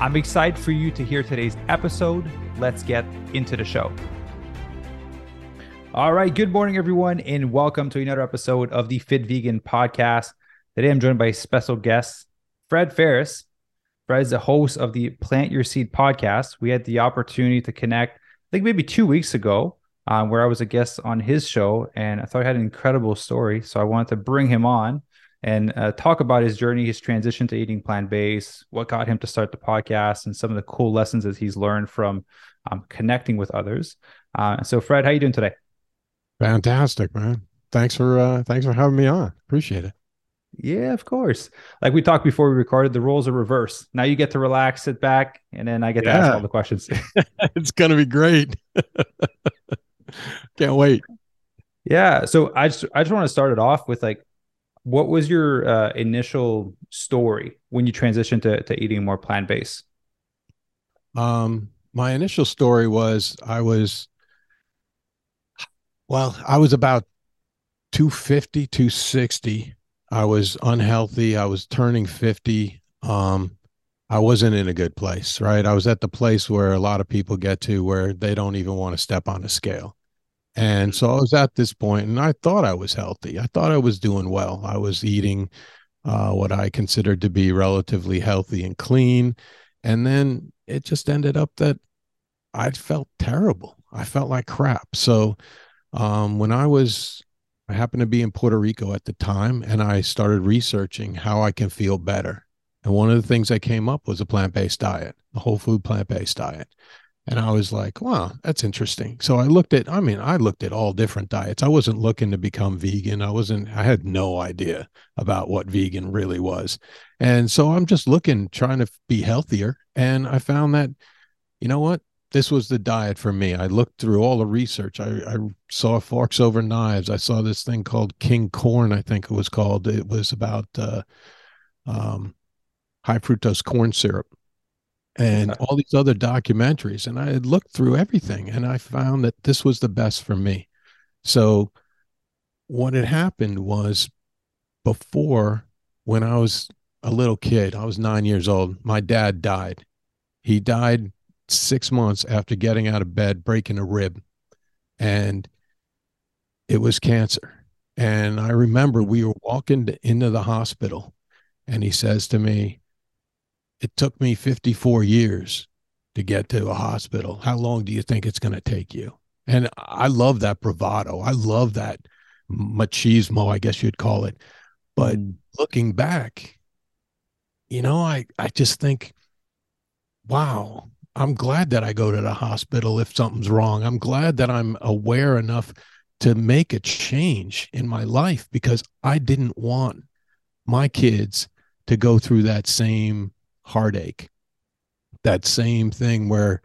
I'm excited for you to hear today's episode. Let's get into the show. All right, good morning, everyone, and welcome to another episode of the Fit Vegan Podcast. Today, I'm joined by a special guest, Fred Ferris. Fred is the host of the Plant Your Seed Podcast. We had the opportunity to connect, I think maybe 2 weeks ago, where I was a guest on his show, and I thought he had an incredible story, so I wanted to bring him on and talk about his journey, his transition to eating plant-based, what got him to start the podcast, and some of the cool lessons that he's learned from connecting with others. So, Fred, how are you doing today? Fantastic, man. Thanks for having me on. Appreciate it. Yeah, of course. Like we talked before we recorded, the roles are reversed. Now you get to relax, sit back, and then I get to ask all the questions. It's going to be great. Can't wait. Yeah. So I just want to start it off with, like, what was your initial story when you transitioned to eating more plant-based? My initial story was I was about 250, 260. I was unhealthy. I was turning 50. I wasn't in a good place, right? I was at the place where a lot of people get to where they don't even want to step on a scale. And so I was at this point, and I thought I was healthy. I thought I was doing well. I was eating what I considered to be relatively healthy and clean. And then it just ended up that I felt terrible. I felt like crap. So when I happened to be in Puerto Rico at the time, and I started researching how I can feel better. And one of the things I came up was a plant-based diet, a whole food plant-based diet. And I was like, wow, that's interesting. So I looked at all different diets. I wasn't looking to become vegan. I had no idea about what vegan really was. And so I'm just trying to be healthier. And I found that, you know what? This was the diet for me. I looked through all the research. I saw Forks Over Knives. I saw this thing called King Corn, I think it was called. It was about high fructose corn syrup and all these other documentaries. And I had looked through everything, and I found that this was the best for me. So what had happened was, before, when I was a little kid, I was 9 years old, my dad died. He died 6 months after getting out of bed, breaking a rib, and it was cancer. And I remember we were walking into the hospital, and he says to me, "It took me 54 years to get to a hospital. How long do you think it's going to take you?" And I love that bravado. I love that machismo, I guess you'd call it. But looking back, you know, I just think, wow, I'm glad that I go to the hospital if something's wrong. I'm glad that I'm aware enough to make a change in my life, because I didn't want my kids to go through that same heartache, that same thing where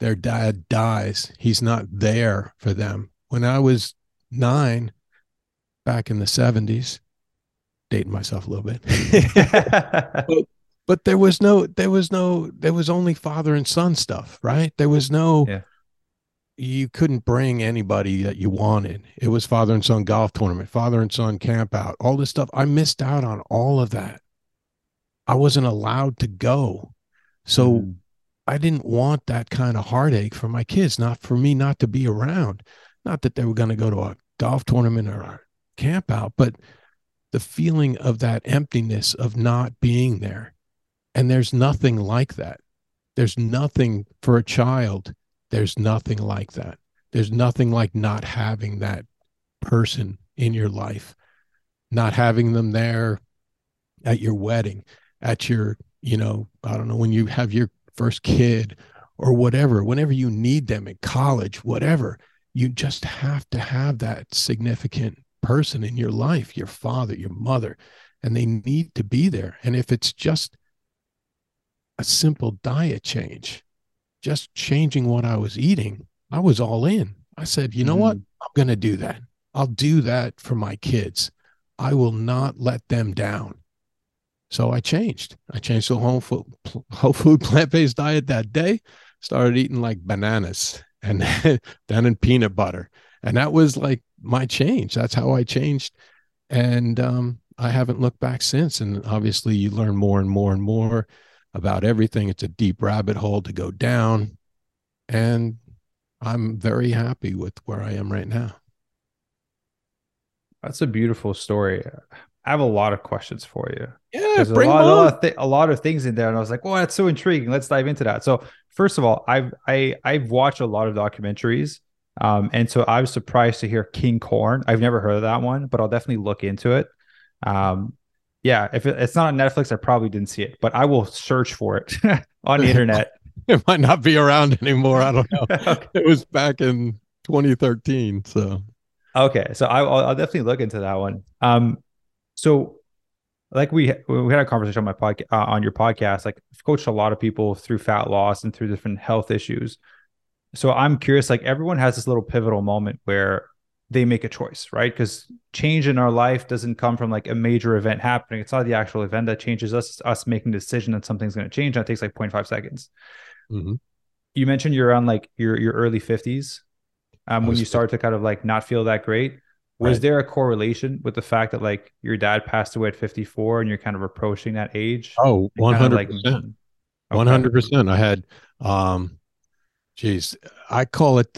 their dad dies. He's not there for them. When I was 9, back in the 70s, dating myself a little bit, But there was only father and son stuff, right? There was no, You couldn't bring anybody that you wanted. It was father and son golf tournament, father and son camp out, all this stuff. I missed out on all of that. I wasn't allowed to go. So I didn't want that kind of heartache for my kids, not for me not to be around. Not that they were going to go to a golf tournament or a camp out, but the feeling of that emptiness of not being there. And there's nothing like that. There's nothing for a child. There's nothing like that. There's nothing like not having that person in your life, not having them there at your wedding, at your, you know, I don't know, when you have your first kid or whatever, whenever you need them in college, whatever, you just have to have that significant person in your life, your father, your mother, and they need to be there. And if it's just a simple diet change, just changing what I was eating, I was all in. I said, you know what? I'm going to do that. I'll do that for my kids. I will not let them down. So I changed. I changed to a whole food plant-based diet that day. Started eating like bananas and then in peanut butter. And that was like my change. That's how I changed. And I haven't looked back since. And obviously you learn more and more and more about everything. It's a deep rabbit hole to go down. And I'm very happy with where I am right now. That's a beautiful story. I have a lot of questions for you. Yeah, there's a lot of things in there, and I was like, "Well, that's so intriguing. Let's dive into that." So, first of all, I've watched a lot of documentaries, and so I was surprised to hear King Corn. I've never heard of that one, but I'll definitely look into it. Yeah, if it's not on Netflix, I probably didn't see it, but I will search for it on the internet. It might not be around anymore. I don't know. Okay. It was back in 2013, so okay. So I'll definitely look into that one. So like we had a conversation on my podcast, on your podcast, like I've coached a lot of people through fat loss and through different health issues. So I'm curious, like everyone has this little pivotal moment where they make a choice, right? Because change in our life doesn't come from like a major event happening. It's not the actual event that changes us. It's us making a decision that something's going to change. And it takes like 0.5 seconds. Mm-hmm. You mentioned you're on like your early 50s when you started to kind of like not feel that great. Was there a correlation with the fact that like your dad passed away at 54 and you're kind of approaching that age? Oh, 100%. Kind of like, okay. 100%. I had, I call it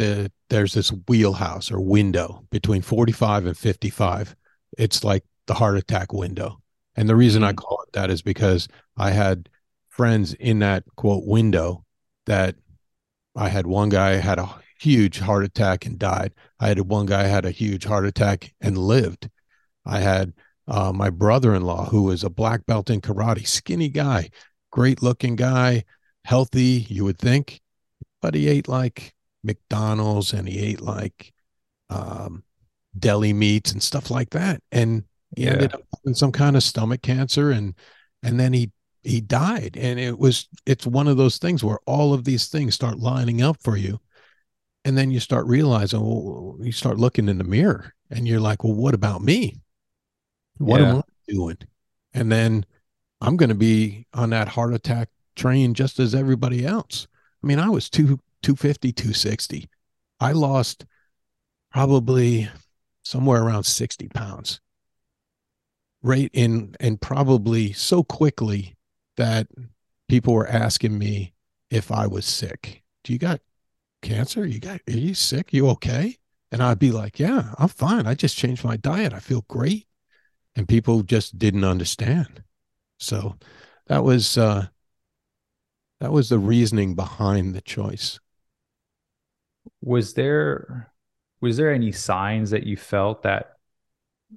there's this wheelhouse or window between 45 and 55. It's like the heart attack window. And the reason I call it that is because I had friends in that quote window that I had one guy had a huge heart attack and died. I had one guy had a huge heart attack and lived. I had my brother-in-law who was a black belt in karate, skinny guy, great looking guy, healthy, you would think, but he ate like McDonald's and he ate like deli meats and stuff like that. And he ended up having some kind of stomach cancer and then he died. And it's one of those things where all of these things start lining up for you. And then you start realizing, well, you start looking in the mirror and you're like, well, what about me? What am I doing? And then I'm going to be on that heart attack train just as everybody else. I mean, I was 250, 260. I lost probably somewhere around 60 pounds right in, and probably so quickly that people were asking me if I was sick. Do you got cancer? Are you sick? You okay? And I'd be like, yeah, I'm fine. I just changed my diet. I feel great. And people just didn't understand. So that was the reasoning behind the choice. Was there any signs that you felt that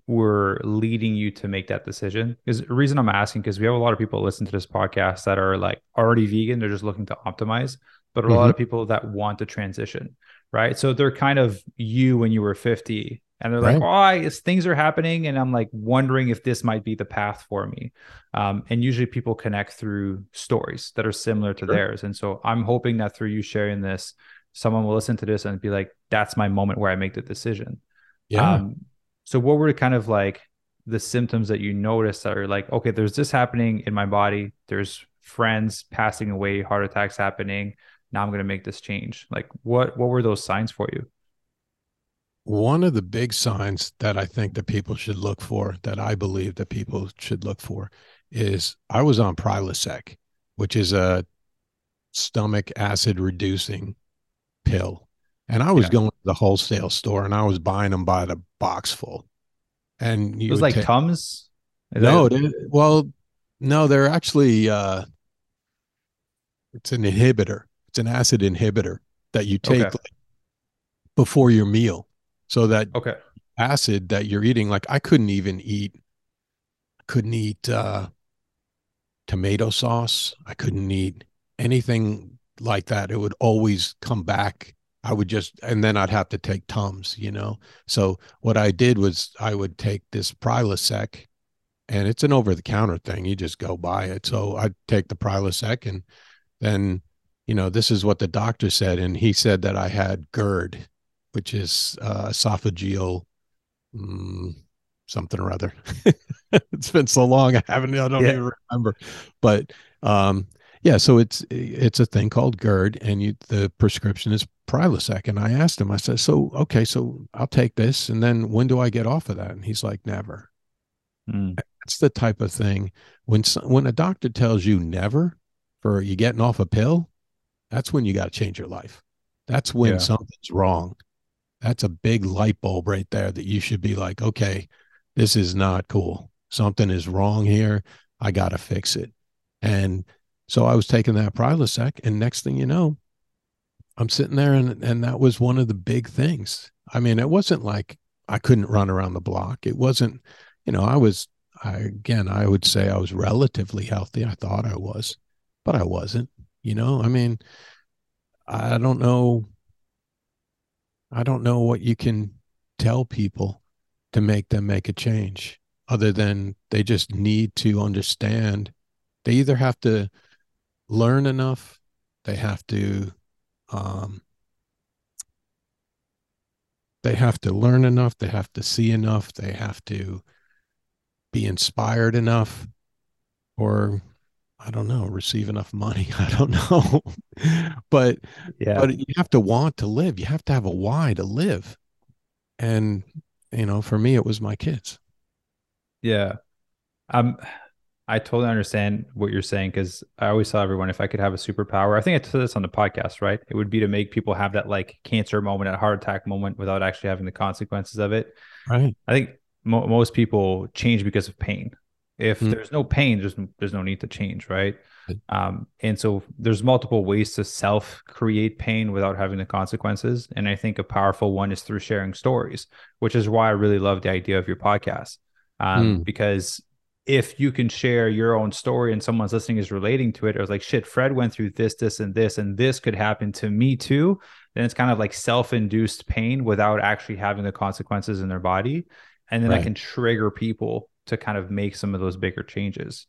were leading you to make that decision? Because the reason I'm asking, because we have a lot of people listen to this podcast that are like already vegan. They're just looking to optimize. But a lot of people that want to transition, right? So they're kind of you when you were 50 and they're like, things are happening. And I'm like wondering if this might be the path for me. And usually people connect through stories that are similar to theirs. And so I'm hoping that through you sharing this, someone will listen to this and be like, that's my moment where I make the decision. Yeah. So what were kind of like the symptoms that you noticed that are like, okay, there's this happening in my body. There's friends passing away, heart attacks happening. Now I'm going to make this change. Like what were those signs for you? One of the big signs that I think that people should look for, that I believe that people should look for, is I was on Prilosec, which is a stomach acid reducing pill. And I was going to the wholesale store and I was buying them by the box full. And it was like Tums? No, they're actually, it's an inhibitor. It's an acid inhibitor that you take before your meal, so that acid that you're eating, like I couldn't eat tomato sauce. I couldn't eat anything like that. It would always come back. And then I'd have to take Tums, you know? So what I did was I would take this Prilosec, and it's an over the counter thing. You just go buy it. So I'd take the Prilosec and then you know, this is what the doctor said. And he said that I had GERD, which is esophageal something or other. It's been so long. I don't even remember, but yeah, so it's a thing called GERD, and the prescription is Prilosec. And I asked him, I said, so, okay, so I'll take this. And then when do I get off of that? And he's like, never. Mm. That's the type of thing. When a doctor tells you never for you getting off a pill, that's when you got to change your life. That's when something's wrong. That's a big light bulb right there that you should be like, okay, this is not cool. Something is wrong here. I got to fix it. And so I was taking that Prilosec, and next thing you know, I'm sitting there, and that was one of the big things. I mean, it wasn't like I couldn't run around the block. It wasn't, you know, I would say I was relatively healthy. I thought I was, but I wasn't, you know. I mean, I don't know. I don't know what you can tell people to make them make a change, other than they just need to understand. They either have to learn enough, they have to see enough, they have to be inspired enough, or I don't know, receive enough money. I don't know. But you have to want to live. You have to have a why to live. And, you know, for me, it was my kids. Yeah. I totally understand what you're saying, because I always tell everyone, if I could have a superpower, I think I said this on the podcast, right? It would be to make people have that like cancer moment, a heart attack moment, without actually having the consequences of it. Right. I think most people change because of pain. If there's no pain, there's no need to change, right? And so there's multiple ways to self-create pain without having the consequences. And I think a powerful one is through sharing stories, which is why I really love the idea of your podcast, because if you can share your own story and someone's listening is relating to it, or it's like, shit, Fred went through this, this, and this, and this could happen to me too. Then it's kind of like self-induced pain without actually having the consequences in their body. And then that can trigger people to kind of make some of those bigger changes.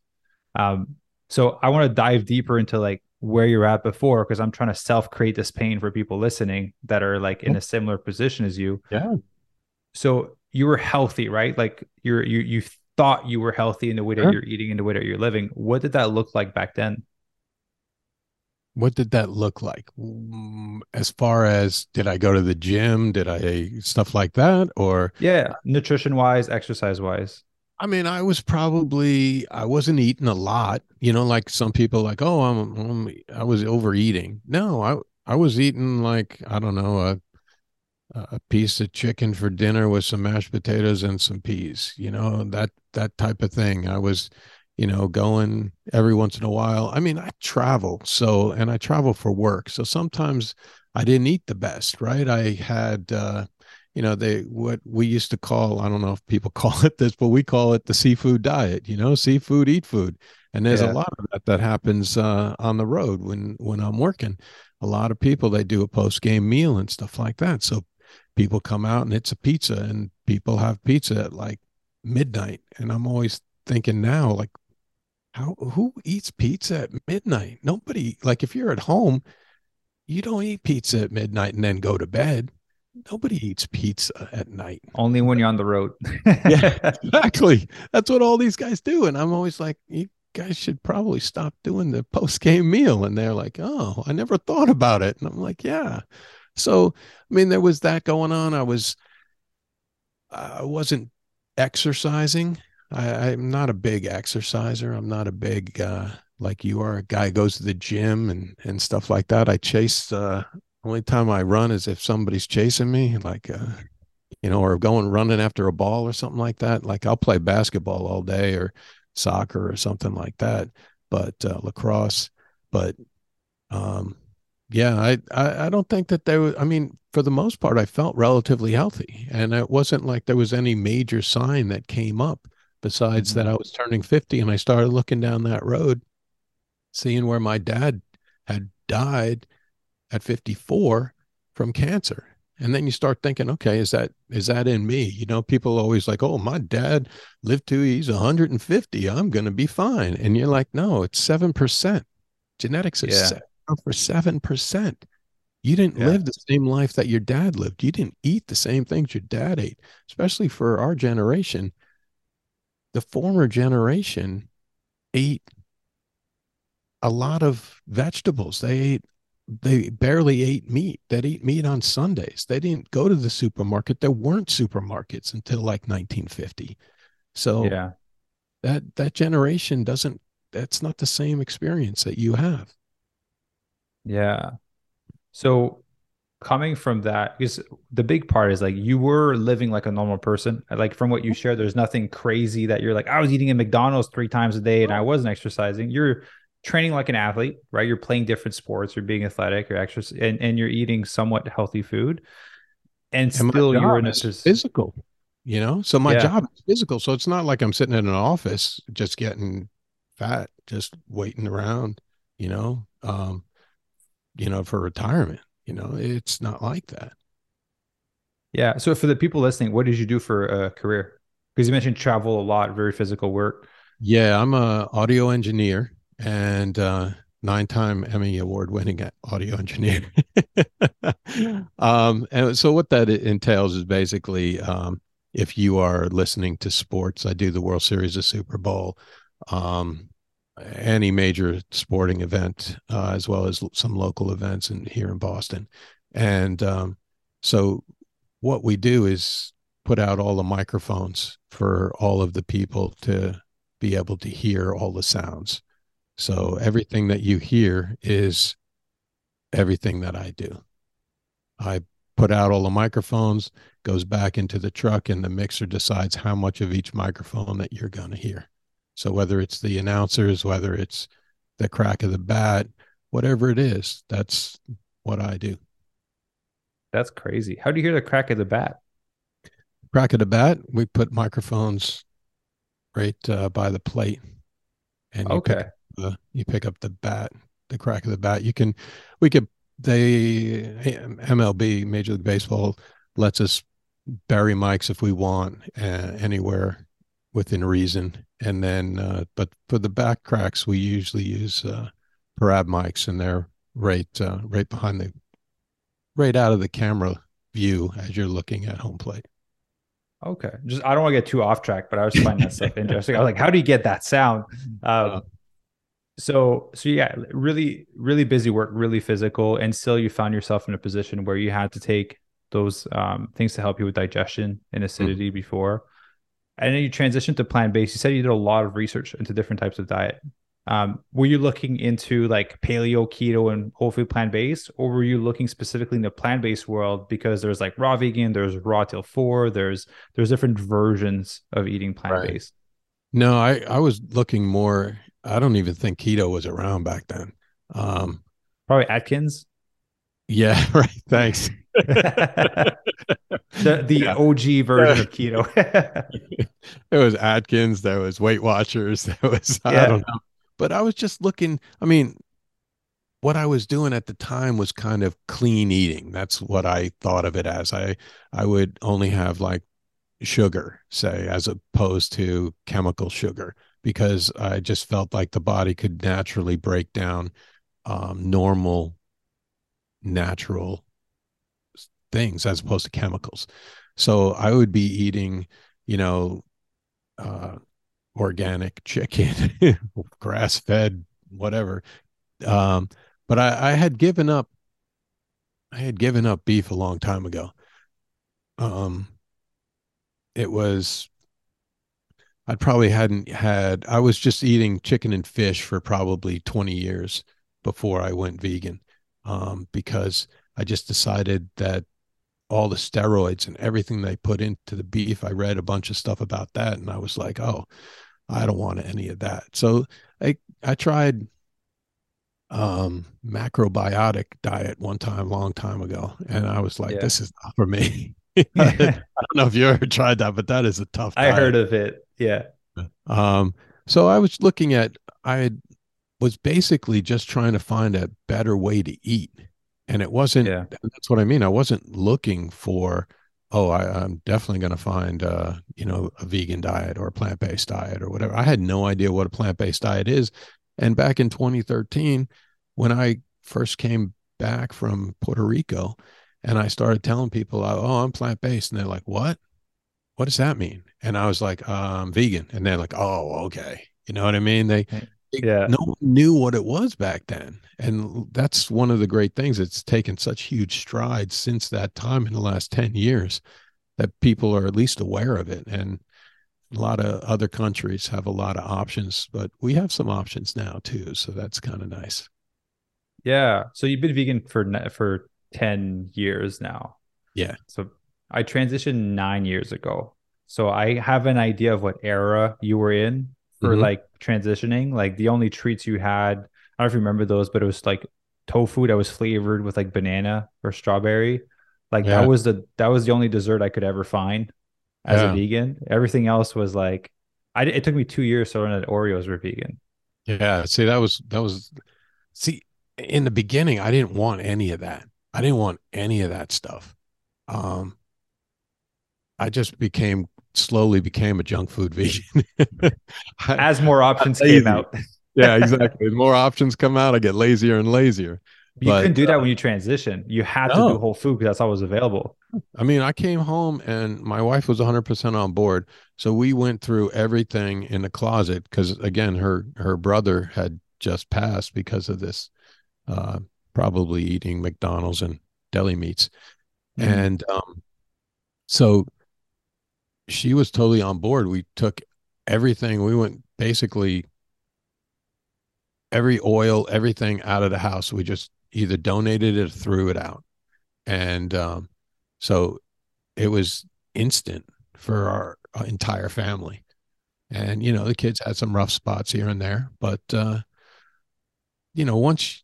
So I want to dive deeper into like where you're at before, because I'm trying to self-create this pain for people listening that are like in a similar position as you. Yeah. So you were healthy, right? Like you thought you were healthy in the way that you're eating and the way that you're living. What did that look like back then? What did that look like? As far as, did I go to the gym? Did I stuff like that? Or nutrition wise, exercise wise? I mean, I wasn't eating a lot, you know, like some people like, oh, I was overeating. No, I was eating like, I don't know, a piece of chicken for dinner with some mashed potatoes and some peas, you know, that type of thing. I was, you know, going every once in a while. I mean, I travel. So, and I travel for work. So sometimes I didn't eat the best, right? I had, you know, what we used to call, I don't know if people call it this, but we call it the seafood diet, you know, seafood, eat food. And there's a lot of that happens on the road when I'm working. A lot of people, they do a post-game meal and stuff like that. So people come out and it's a pizza, and people have pizza at like midnight. And I'm always thinking now, like, who eats pizza at midnight? Nobody. Like, if you're at home, you don't eat pizza at midnight and then go to bed. Nobody eats pizza at night. Only when you're on the road. Yeah, exactly. That's what all these guys do. And I'm always like, you guys should probably stop doing the post-game meal. And they're like, oh, I never thought about it. And I'm like, yeah. So, I mean, there was that going on. I wasn't exercising. I'm not a big exerciser. I'm not a big, like you are, a guy who goes to the gym and stuff like that. I chase, only time I run is if somebody's chasing me, like, you know, or going running after a ball or something like that. Like, I'll play basketball all day, or soccer or something like that, but lacrosse. But yeah, I don't think that there was, I mean, for the most part, I felt relatively healthy, and it wasn't like there was any major sign that came up besides that I was turning 50, and I started looking down that road, seeing where my dad had died at 54 from cancer. And then you start thinking, okay, is that in me? You know, people always like, oh, my dad lived to, he's 150. I'm going to be fine. And you're like, no, it's 7%. Genetics is for 7%. You didn't live the same life that your dad lived. You didn't eat the same things your dad ate, especially for our generation. The former generation ate a lot of vegetables. They barely ate meat. They'd eat meat on Sundays. They didn't go to the supermarket. There weren't supermarkets until like 1950. So that generation doesn't, that's not the same experience that you have. Yeah. So coming from that, because the big part is like you were living like a normal person. Like from what you shared, there's nothing crazy that you're like, I was eating at McDonald's 3 times a day and I wasn't exercising. You're training like an athlete, right? You're playing different sports, you're being athletic, you're exercising, and you're eating somewhat healthy food. And still you're in a physical, you know? So my job is physical. So it's not like I'm sitting in an office just getting fat, just waiting around, you know, for retirement, you know, it's not like that. Yeah. So for the people listening, what did you do for a career? Because you mentioned travel a lot, very physical work. Yeah. I'm a audio engineer. And 9-time Emmy award-winning audio engineer. And so what that entails is basically, if you are listening to sports, I do the World Series, the Super Bowl, any major sporting event, as well as some local events here in Boston. And so what we do is put out all the microphones for all of the people to be able to hear all the sounds. So everything that you hear is everything that I do. I put out all the microphones, goes back into the truck, and the mixer decides how much of each microphone that you're going to hear. So whether it's the announcers, whether it's the crack of the bat, whatever it is, that's what I do. That's crazy. How do you hear the crack of the bat? Crack of the bat, we put microphones right by the plate. And you pick up the bat, the crack of the bat. They MLB, Major League Baseball, lets us bury mics if we want anywhere within reason. And then, but for the back cracks, we usually use parab mics, and they're right behind right out of the camera view as you're looking at home plate. Okay. I don't want to get too off track, but I was finding that stuff interesting. I was like, how do you get that sound? So yeah, really, really busy work, really physical, and still you found yourself in a position where you had to take those things to help you with digestion and acidity before. And then you transitioned to plant-based. You said you did a lot of research into different types of diet. Were you looking into like paleo, keto, and whole food plant-based, or were you looking specifically in the plant-based world? Because there's like raw vegan, there's raw till 4, there's different versions of eating plant-based. Right. No, I was looking more. I don't even think keto was around back then. Probably Atkins. Yeah, right. Thanks. the OG version of keto. There was Atkins. There was Weight Watchers. There was, I don't know. But I was just looking. I mean, what I was doing at the time was kind of clean eating. That's what I thought of it as. I would only have like sugar, say, as opposed to chemical sugar, because I just felt like the body could naturally break down natural things as opposed to chemicals. So I would be eating, organic chicken, grass-fed, whatever. But I had given up beef a long time ago. I was just eating chicken and fish for probably 20 years before I went vegan, because I just decided that all the steroids and everything they put into the beef, I read a bunch of stuff about that, and I was like, oh, I don't want any of that. So I tried macrobiotic diet one time, long time ago, and I was like, this is not for me. I don't know if you ever tried that, but that is a tough diet. I heard of it. Yeah. So I was looking at, I was basically just trying to find a better way to eat. And it wasn't, that's what I mean. I wasn't looking for, I'm definitely going to find, a vegan diet or a plant-based diet or whatever. I had no idea what a plant-based diet is. And back in 2013, when I first came back from Puerto Rico and I started telling people, oh, I'm plant-based. And they're like, what? What does that mean? And I was like, I'm vegan. And they're like, oh, okay. You know what I mean? No one knew what it was back then. And that's one of the great things. It's taken such huge strides since that time in the last 10 years that people are at least aware of it. And a lot of other countries have a lot of options, but we have some options now too. So that's kind of nice. Yeah. So you've been vegan for 10 years now. Yeah. So I transitioned 9 years ago. So I have an idea of what era you were in for like transitioning. Like the only treats you had, I don't know if you remember those, but it was like tofu that was flavored with like banana or strawberry. Like that was the only dessert I could ever find as a vegan. Everything else was like, it took me 2 years to learn that Oreos were vegan. Yeah. See, that was in the beginning, I didn't want any of that. I didn't want any of that stuff. I just slowly became a junk food vegan. As more options came out. Yeah, exactly. As more options come out, I get lazier and lazier. You couldn't do that when you transition. You had to do whole food because that's always available. I mean, I came home and my wife was 100% on board. So we went through everything in the closet because, again, her brother had just passed because of this, probably eating McDonald's and deli meats. Mm-hmm. And so she was totally on board. We took everything. We went basically every oil, everything out of the house. We just either donated it or threw it out. And so it was instant for our entire family. And, you know, the kids had some rough spots here and there. But, you know, once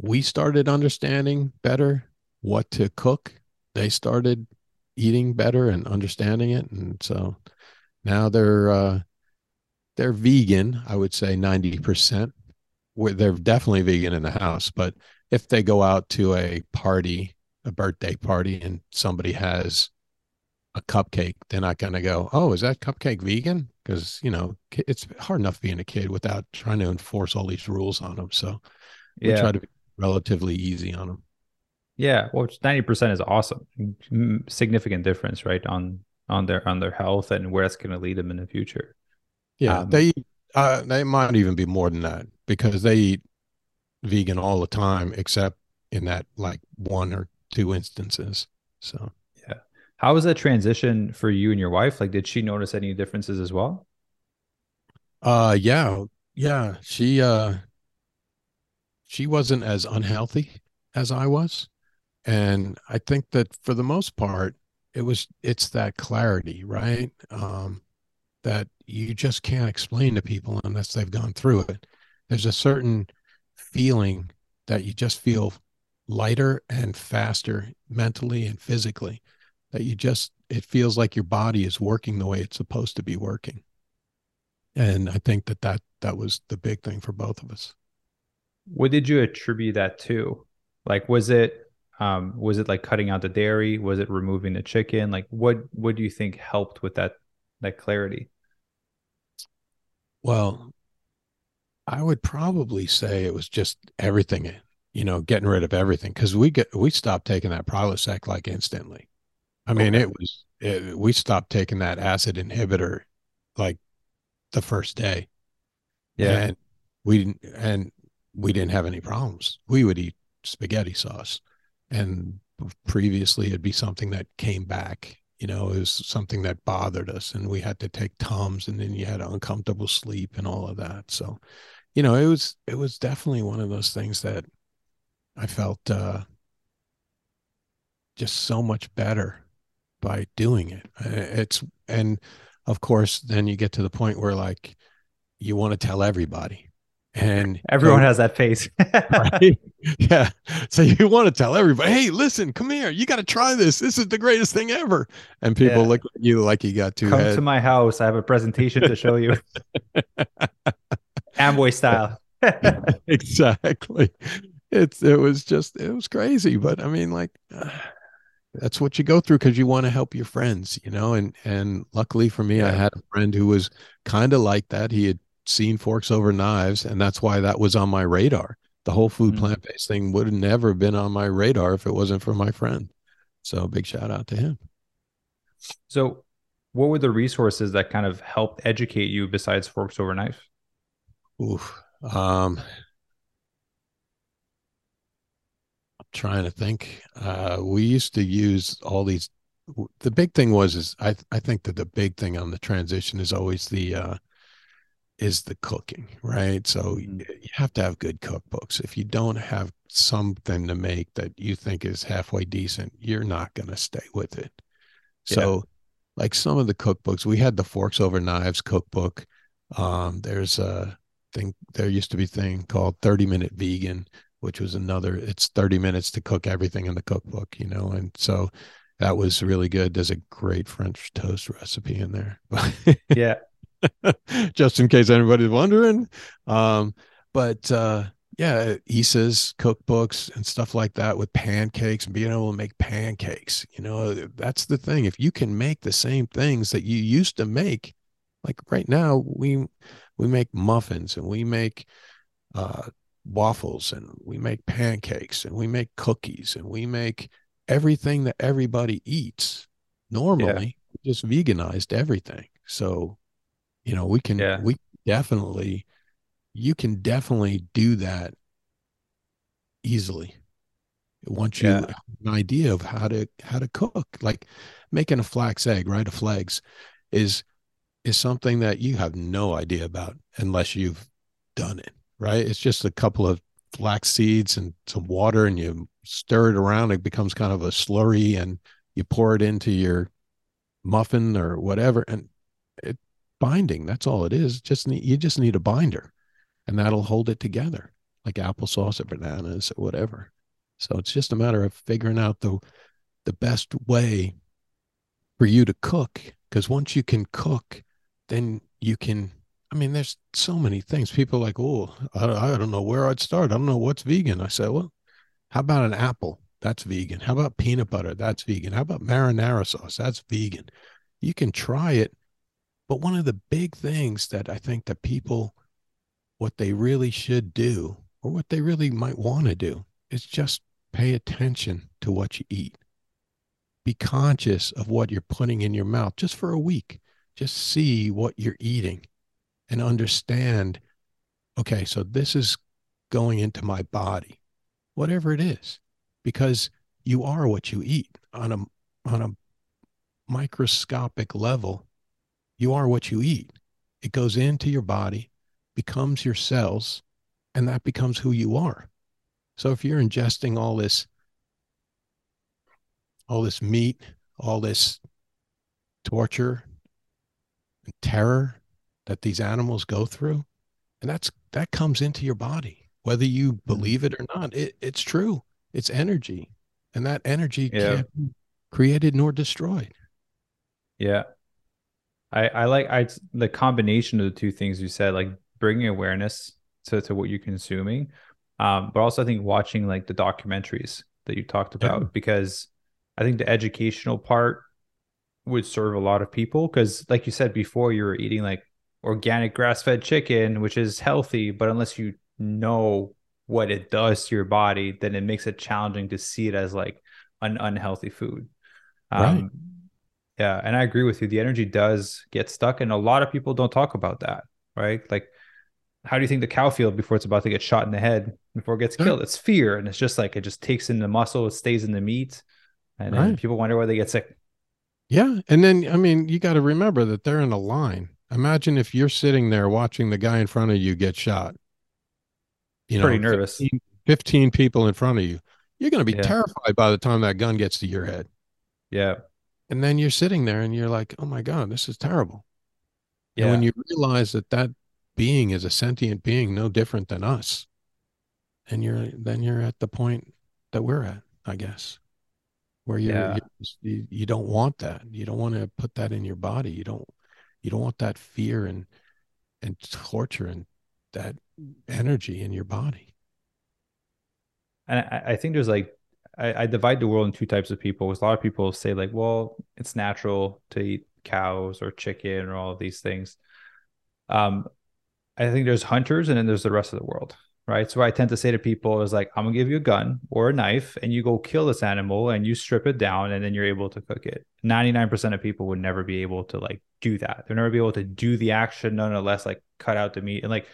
we started understanding better what to cook, they started eating better and understanding it. And so now they're vegan, I would say 90%. They're definitely vegan in the house, but if they go out to a party, a birthday party, and somebody has a cupcake, they're not going to go, oh, is that cupcake vegan? Because, you know, it's hard enough being a kid without trying to enforce all these rules on them. So we try to be relatively easy on them. Yeah, well, 90% is awesome. Significant difference, right, on their health and where it's going to lead them in the future. Yeah, they might even be more than that because they eat vegan all the time, except in that like one or two instances. So yeah, how was that transition for you and your wife? Like, did she notice any differences as well? Yeah. She wasn't as unhealthy as I was. And I think that for the most part, it's that clarity, right? That you just can't explain to people unless they've gone through it. There's a certain feeling that you just feel lighter and faster mentally and physically, that it feels like your body is working the way it's supposed to be working. And I think that was the big thing for both of us. What did you attribute that to? Like, was it like cutting out the dairy? Was it removing the chicken? Like what do you think helped with that clarity? Well, I would probably say it was just everything, you know, getting rid of everything. Cause we stopped taking that Prilosec like instantly. I mean, we stopped taking that acid inhibitor like the first day. Yeah. And we didn't have any problems. We would eat spaghetti sauce. And previously it'd be something that came back, you know, it was something that bothered us and we had to take Tums and then you had uncomfortable sleep and all of that. So, you know, it was definitely one of those things that I felt just so much better by doing it. And of course, then you get to the point where like, you want to tell everybody. And everyone has that face. Right? Yeah. So you want to tell everybody, hey, listen, come here. You got to try this. This is the greatest thing ever. And people look at you like you got two heads. Come to my house. I have a presentation to show you. Amway style. Exactly. It was crazy. But I mean, like, that's what you go through because you want to help your friends, you know? And luckily for me, I had a friend who was kind of like that. He had seen Forks Over Knives, and that's why that was on my radar. the whole food plant-based thing would have never been on my radar if it wasn't for my friend. So big shout out to him. So what were the resources that kind of helped educate you besides Forks Over Knives? Oof. I'm trying to think. We used to use all these. The big thing was, I think that the big thing on the transition is always the cooking, right? So you have to have good cookbooks. If you don't have something to make that you think is halfway decent, you're not going to stay with it. So like some of the cookbooks, we had the Forks Over Knives cookbook. There's a thing, there used to be a thing called 30-Minute Vegan, which was another, it's 30 minutes to cook everything in the cookbook, you know? And so that was really good. There's a great French toast recipe in there. Yeah. Just in case anybody's wondering. Yeah, he says cookbooks and stuff like that with pancakes and being able to make pancakes. You know, that's the thing. If you can make the same things that you used to make, like right now, we make muffins and we make waffles and we make pancakes and we make cookies and we make everything that everybody eats normally. We just veganized everything. So, you know, we can you can definitely do that easily once you have an idea of how to cook. Like making a flax egg, right? A flax is something that you have no idea about unless you've done it, right? It's just a couple of flax seeds and some water, and you stir it around. It becomes kind of a slurry, and you pour it into your muffin or whatever. And it binding, that's all it is. You just need a binder. And that'll hold it together, like applesauce or bananas or whatever. So it's just a matter of figuring out the best way for you to cook. Because once you can cook, then you can, I mean, there's so many things. People are like, oh, I don't know where I'd start. I don't know what's vegan. I said, well, how about an apple? That's vegan. How about peanut butter? That's vegan. How about marinara sauce? That's vegan. You can try it. But one of the big things that I think that people, what they really should do or what they really might want to do is just pay attention to what you eat. Be conscious of what you're putting in your mouth just for a week. Just see what you're eating and understand, okay, so this is going into my body, whatever it is, because you are what you eat on a microscopic level. You are what you eat. It goes into your body, becomes your cells, and that becomes who you are. So if you're ingesting all this meat, all this torture and terror that these animals go through, and that comes into your body, whether you believe it or not, it's true. It's energy, and that energy can't be created nor destroyed. Yeah. I like the combination of the two things you said, like bringing awareness to what you're consuming, but also I think watching like the documentaries that you talked about, because I think the educational part would serve a lot of people. Because like you said before, you were eating like organic grass-fed chicken, which is healthy, but unless you know what it does to your body, then it makes it challenging to see it as like an unhealthy food. Right. Yeah, and I agree with you. The energy does get stuck, and a lot of people don't talk about that, right? Like, how do you think the cow feels before it's about to get shot in the head, before it gets killed? It's fear, and it's just like it just takes in the muscle, it stays in the meat, and then people wonder why they get sick. Yeah, and then, I mean, you got to remember that they're in a line. Imagine if you're sitting there watching the guy in front of you get shot. You know, pretty nervous. 15 people in front of you. You're going to be terrified by the time that gun gets to your head. Yeah. And then you're sitting there and you're like, oh my God, this is terrible. Yeah. And when you realize that being is a sentient being, no different than us. And then you're at the point that we're at, I guess, where you don't want that. You don't want to put that in your body. You don't want that fear and torture and that energy in your body. And I think there's like, I divide the world in two types of people. A lot of people say like, well, it's natural to eat cows or chicken or all of these things. I think there's hunters, and then there's the rest of the world, right? So what I tend to say to people is like, I'm gonna give you a gun or a knife and you go kill this animal and you strip it down and then you're able to cook it. 99% of people would never be able to like do that. They'll never be able to do the action, nonetheless, like cut out the meat. And like,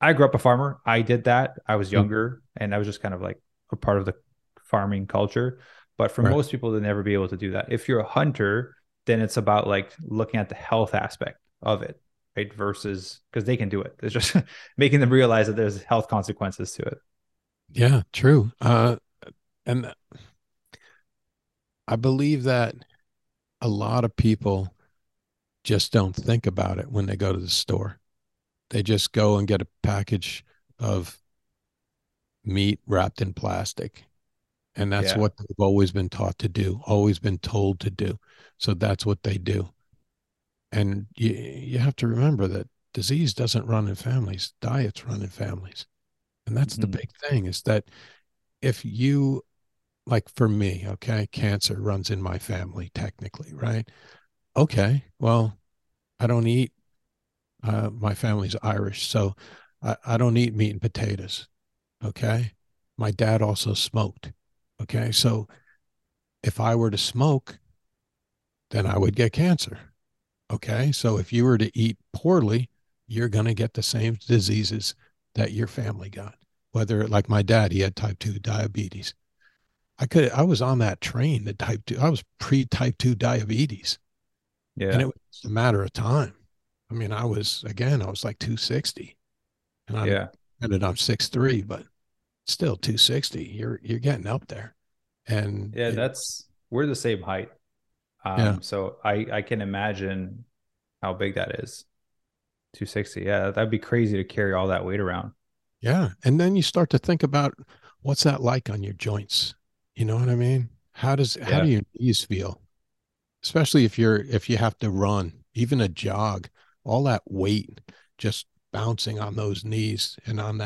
I grew up a farmer. I did that. I was younger and I was just kind of like a part of the farming culture. But for most people, they'll never be able to do that. If you're a hunter, then it's about like looking at the health aspect of it, right? Versus, because they can do it. It's just making them realize that there's health consequences to it. Yeah, true. And I believe that a lot of people just don't think about it when they go to the store. They just go and get a package of meat wrapped in plastic. And that's what they've always been taught to do, always been told to do. So that's what they do. And you have to remember that disease doesn't run in families. Diets run in families. And that's the big thing, is that if you, like for me, okay, cancer runs in my family technically, right? Okay, well, I don't eat, my family's Irish, so I don't eat meat and potatoes, okay? My dad also smoked. Okay, so if I were to smoke, then I would get cancer. Okay, so if you were to eat poorly, you're going to get the same diseases that your family got. Whether, like my dad, he had type 2 diabetes. I was on that train, the type 2. I was pre-type 2 diabetes. Yeah. And it was just a matter of time. I mean, I was like 260. And I'm 6'3", but still 260. You're getting up there. And we're the same height. So I can imagine how big that is. 260. Yeah. That'd be crazy to carry all that weight around. Yeah. And then you start to think about what's that like on your joints. You know what I mean? How do your knees feel? Especially if you have to run, even a jog, all that weight just bouncing on those knees and on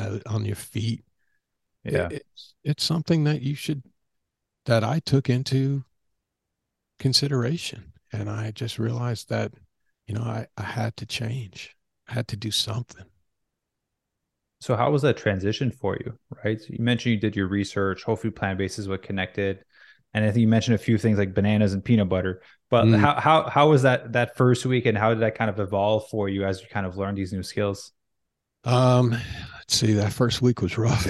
your feet. Yeah, it's something that that I took into consideration. And I just realized that, you know, I had to change. I had to do something. So how was that transition for you, right? So you mentioned you did your research, whole food plant-based is what connected. And I think you mentioned a few things like bananas and peanut butter. But how was that first week, and how did that kind of evolve for you as you kind of learned these new skills? Let's see, that first week was rough.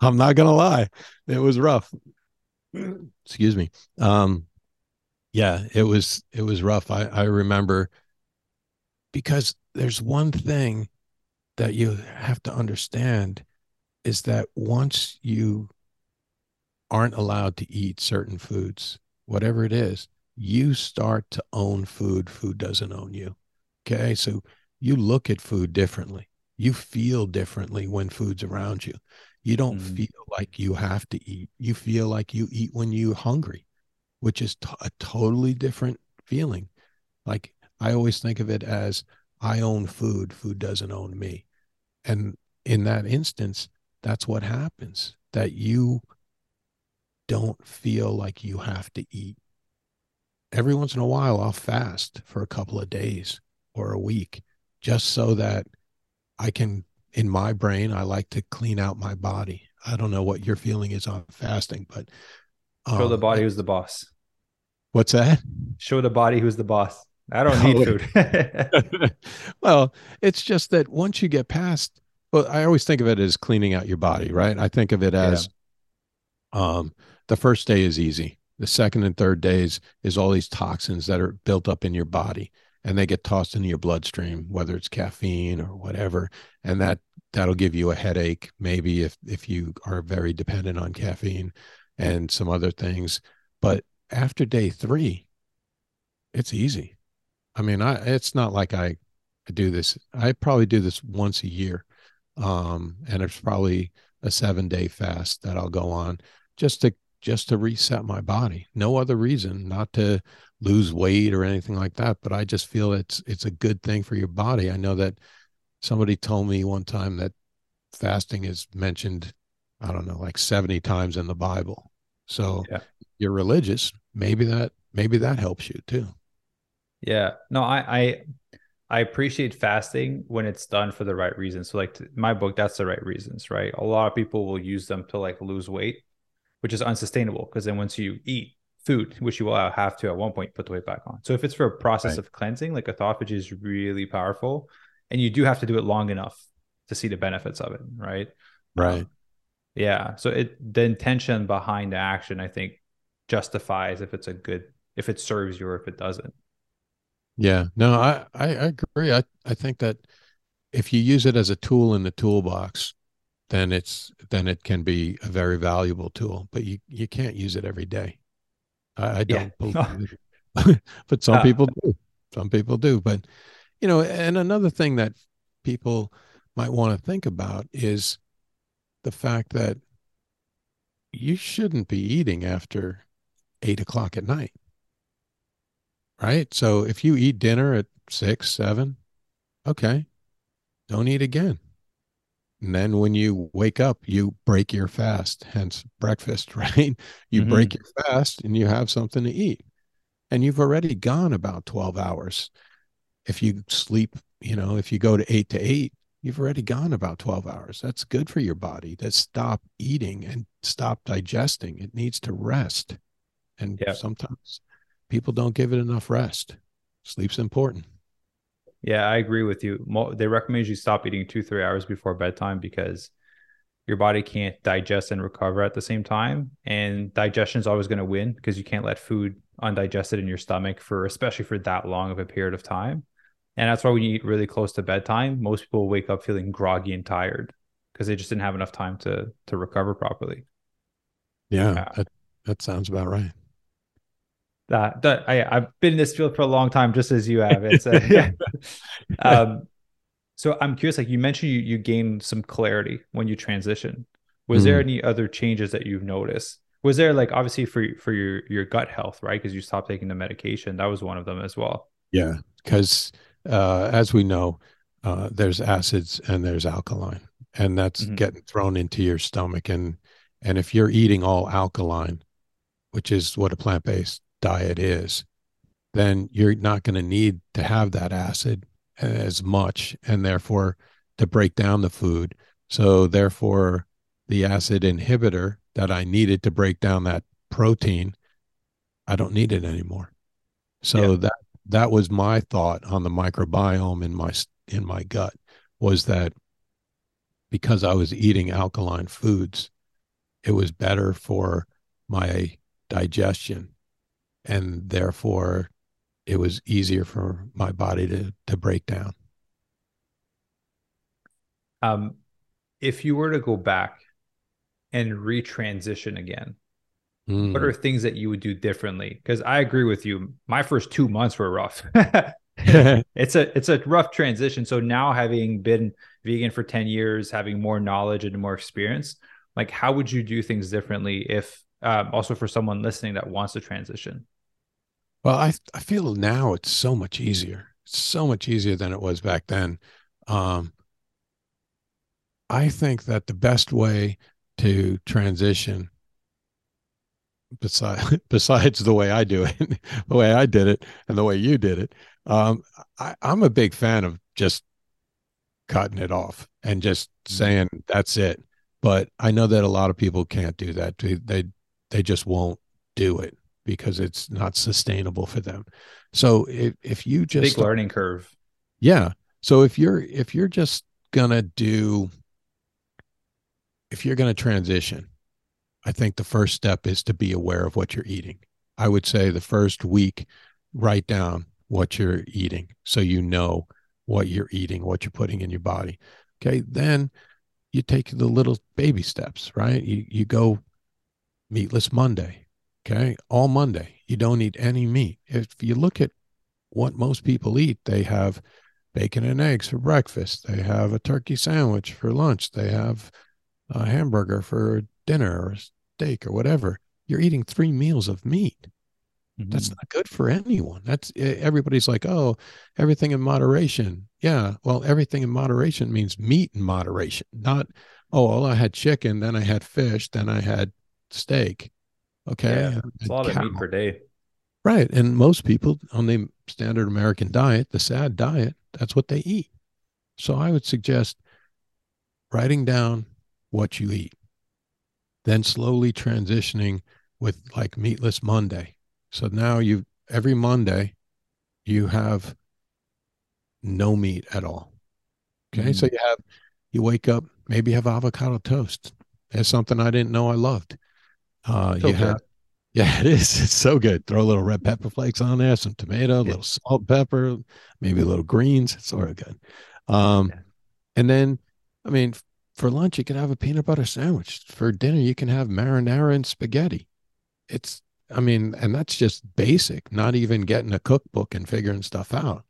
I'm not gonna lie, it was rough. Excuse me. It was rough. I remember, because there's one thing that you have to understand, is that once you aren't allowed to eat certain foods, whatever it is, you start to own food. Food doesn't own you. Okay, so you look at food differently. You feel differently when food's around you. You don't feel like you have to eat. You feel like you eat when you're hungry, which is a totally different feeling. Like, I always think of it as, I own food. Food doesn't own me. And in that instance, that's what happens, that you don't feel like you have to eat. Every once in a while, I'll fast for a couple of days or a week, just so that I can, in my brain, I like to clean out my body. I don't know what your feeling is on fasting, but show the body who's the boss. What's that? Show the body who's the boss. I don't need food. Well, it's just that once you get past, well, I always think of it as cleaning out your body, right? I think of it as the first day is easy. The second and third days is all these toxins that are built up in your body. And they get tossed into your bloodstream, whether it's caffeine or whatever. And that'll give you a headache, maybe if you are very dependent on caffeine and some other things. But after day 3, it's easy. I mean, it's not like I do this. I probably do this once a year. And it's probably a 7-day fast that I'll go on just to reset my body. No other reason, not to lose weight or anything like that, but I just feel it's a good thing for your body. I know that somebody told me one time that fasting is mentioned, I don't know, like 70 times in the Bible. So you're religious, maybe that helps you too. Yeah. No, I I appreciate fasting when it's done for the right reasons. So like my book, that's the right reasons, right? A lot of people will use them to like lose weight, which is unsustainable, because then once you eat food, which you will have to at one point put the weight back on. So if it's for a process of cleansing, like autophagy is really powerful, and you do have to do it long enough to see the benefits of it, right? Right. Yeah. So the intention behind the action, I think, justifies if it serves you or if it doesn't. Yeah, no, I agree. I think that if you use it as a tool in the toolbox, then it can be a very valuable tool, but you can't use it every day. I don't believe it. But some people do. Some people do. But, you know, and another thing that people might want to think about is the fact that you shouldn't be eating after 8 o'clock at night. Right? So if you eat dinner at 6, 7, okay, don't eat again. And then when you wake up, you break your fast, hence breakfast, right? You break your fast and you have something to eat. And you've already gone about 12 hours. If you sleep, you know, if you go to 8 to 8, you've already gone about 12 hours. That's good for your body. That's stop eating and stop digesting. It needs to rest. And sometimes people don't give it enough rest. Sleep's important. Yeah, I agree with you. They recommend you stop eating 2-3 hours before bedtime because your body can't digest and recover at the same time. And digestion is always going to win because you can't let food undigested in your stomach especially for that long of a period of time. And that's why when you eat really close to bedtime, most people wake up feeling groggy and tired because they just didn't have enough time to recover properly. Yeah. That sounds about right. I've been in this field for a long time, just as you have. So I'm curious, like you mentioned, you gained some clarity when you transition. Was there any other changes that you've noticed? Was there, like, obviously for your gut health, right? Because you stopped taking the medication. That was one of them as well. Yeah, because as we know, there's acids and there's alkaline, and that's getting thrown into your stomach. And if you're eating all alkaline, which is what a plant-based diet is, then you're not going to need to have that acid as much, and therefore to break down the food. So therefore the acid inhibitor that I needed to break down that protein, I don't need it anymore. So that was my thought on the microbiome in my gut, was that because I was eating alkaline foods, it was better for my digestion. And therefore, it was easier for my body to break down. If you were to go back and retransition again, what are things that you would do differently? Because I agree with you. My first 2 months were rough. It's a rough transition. So now, having been vegan for 10 years, having more knowledge and more experience, like, how would you do things differently if also for someone listening that wants to transition? Well, I feel now it's so much easier. It's so much easier than it was back then. I think that the best way to transition, besides the way I do it, the way I did it and the way you did it, I'm a big fan of just cutting it off and just saying, that's it. But I know that a lot of people can't do that. They just won't do it because it's not sustainable for them. So if you just big learning curve. Yeah. So if you're just gonna transition, I think the first step is to be aware of what you're eating. I would say the first week, write down what you're eating so you know what you're eating, what you're putting in your body. Okay. Then you take the little baby steps, right? You go meatless Monday, okay? All Monday, you don't eat any meat. If you look at what most people eat, they have bacon and eggs for breakfast. They have a turkey sandwich for lunch. They have a hamburger for dinner or steak or whatever. You're eating 3 meals of meat. Mm-hmm. That's not good for anyone. Everybody's like, oh, everything in moderation. Yeah, well, everything in moderation means meat in moderation, not, oh, well, I had chicken, then I had fish, then I had steak. Okay, yeah, it's a lot of meat per day, right? And most people on the standard American diet, the SAD diet, that's what they eat. So I would suggest writing down what you eat, then slowly transitioning with like Meatless Monday. So now you, every Monday you have no meat at all. Okay. Mm. So you have, you wake up, maybe have avocado toast. That's something I didn't know I loved. So you good. Have, yeah, it is. It's so good. Throw a little red pepper flakes on there, some tomato, a little salt, pepper, maybe a little greens. It's sort of good. And then, I mean, for lunch, you can have a peanut butter sandwich. For dinner, you can have marinara and spaghetti. It's, I mean, and that's just basic, not even getting a cookbook and figuring stuff out.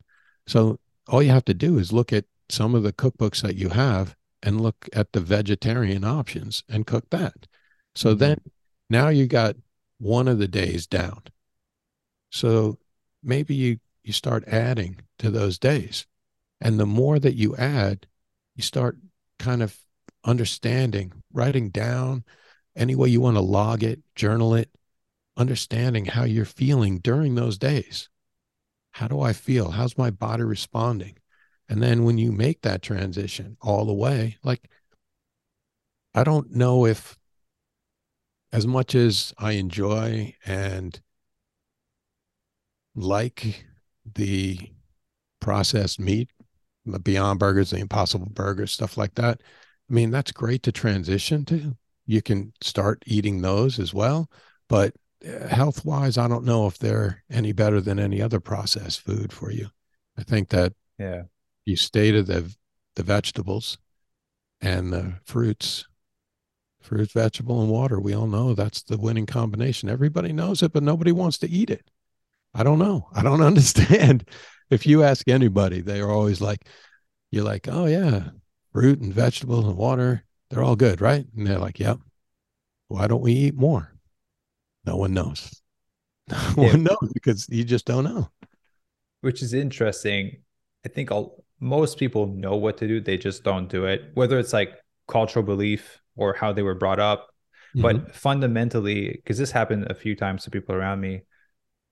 So all you have to do is look at some of the cookbooks that you have and look at the vegetarian options and cook that. So then now you got one of the days down. So maybe you start adding to those days. And the more that you add, you start kind of understanding, writing down any way you want to log it, journal it, understanding how you're feeling during those days. How do I feel? How's my body responding? And then when you make that transition all the way, like, I don't know if, as much as I enjoy and like the processed meat, the Beyond Burgers, the Impossible Burgers, stuff like that, I mean, that's great to transition to. You can start eating those as well. But health-wise, I don't know if they're any better than any other processed food for you. I think that you stay to the vegetables and the fruits, vegetable, and water. We all know that's the winning combination. Everybody knows it, but nobody wants to eat it. I don't know. I don't understand. If you ask anybody, they are always like, you're like, oh yeah, fruit and vegetables and water, they're all good, right? And they're like, yep. Why don't we eat more? No one knows. No one knows because you just don't know. Which is interesting. I think most people know what to do. They just don't do it, whether it's like cultural belief or how they were brought up. Mm-hmm. But fundamentally, because this happened a few times to people around me,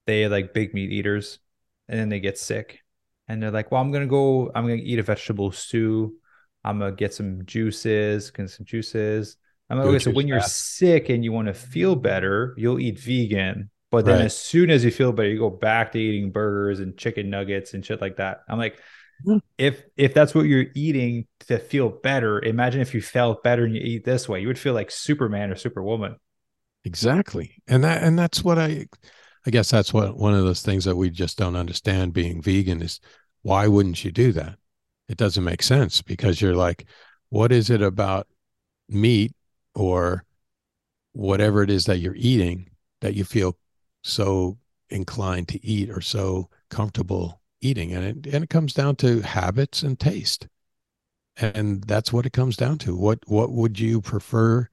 they are like big meat eaters and then they get sick and they're like, well, I'm going to eat a vegetable stew. I'm going to get some juices, I'm like, okay, so when you're sick and you want to feel better, you'll eat vegan. But then as soon as you feel better, you go back to eating burgers and chicken nuggets and shit like that. I'm like, if that's what you're eating to feel better, imagine if you felt better and you eat this way, you would feel like Superman or Superwoman. Exactly. And that's what I guess that's what one of those things that we just don't understand being vegan is, why wouldn't you do that? It doesn't make sense, because you're like, what is it about meat or whatever it is that you're eating that you feel so inclined to eat or so comfortable eating? And it comes down to habits and taste. And that's what it comes down to. What would you prefer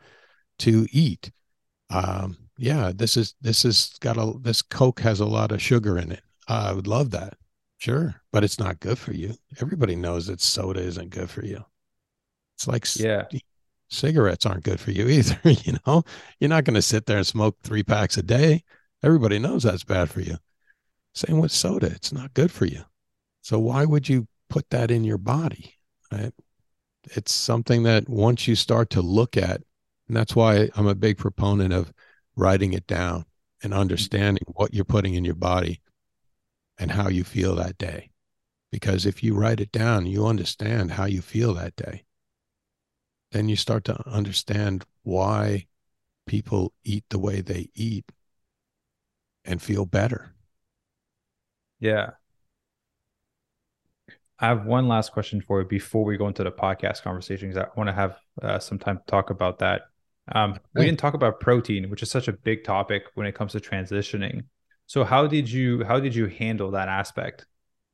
to eat? This Coke has a lot of sugar in it. I would love that. Sure. But it's not good for you. Everybody knows that soda isn't good for you. It's like, cigarettes aren't good for you either. You know, you're not going to sit there and smoke 3 packs a day. Everybody knows that's bad for you. Same with soda. It's not good for you. So why would you put that in your body? Right? It's something that once you start to look at, and that's why I'm a big proponent of writing it down and understanding what you're putting in your body and how you feel that day. Because if you write it down, you understand how you feel that day. Then you start to understand why people eat the way they eat and feel better. Yeah. I have one last question for you before we go into the podcast conversation, because I want to have some time to talk about that. We didn't talk about protein, which is such a big topic when it comes to transitioning. So how did you handle that aspect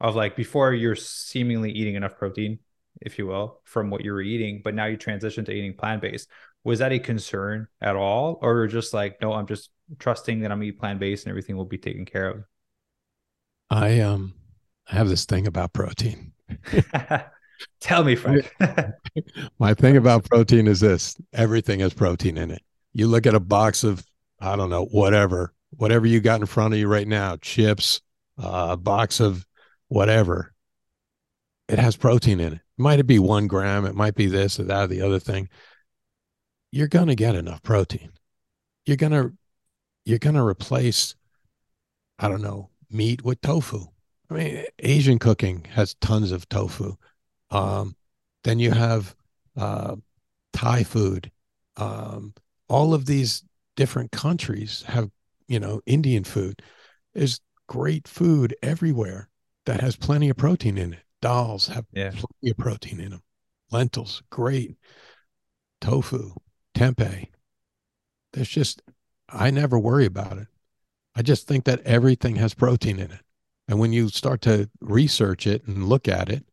of, like, before you're seemingly eating enough protein, if you will, from what you were eating, but now you transition to eating plant-based? Was that a concern at all? Or just like, no, I'm just trusting that I'm eating plant-based and everything will be taken care of? I have this thing about protein. Tell me, Frank. My thing about protein is this: everything has protein in it. You look at a box of, I don't know, whatever you got in front of you right now, chips, a box of whatever, it has protein in it. Might it be 1 gram? It might be this or that or the other thing. You're going to get enough protein. You're going to replace, I don't know, meat with tofu. I mean, Asian cooking has tons of tofu. Then you have Thai food. All of these different countries have, you know, Indian food. There's great food everywhere that has plenty of protein in it. Dals have plenty of protein in them. Lentils, great. Tofu, tempeh. There's just, I never worry about it. I just think that everything has protein in it. And when you start to research it and look at it,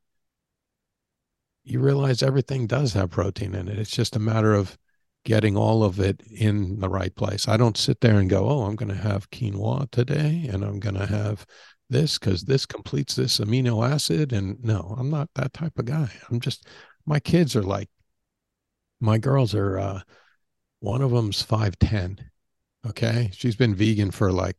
you realize everything does have protein in it. It's just a matter of getting all of it in the right place. I don't sit there and go, oh, I'm going to have quinoa today and I'm going to have this because this completes this amino acid. And no, I'm not that type of guy. I'm just, my kids are like, my girls are, one of them's 5'10". Okay. She's been vegan for like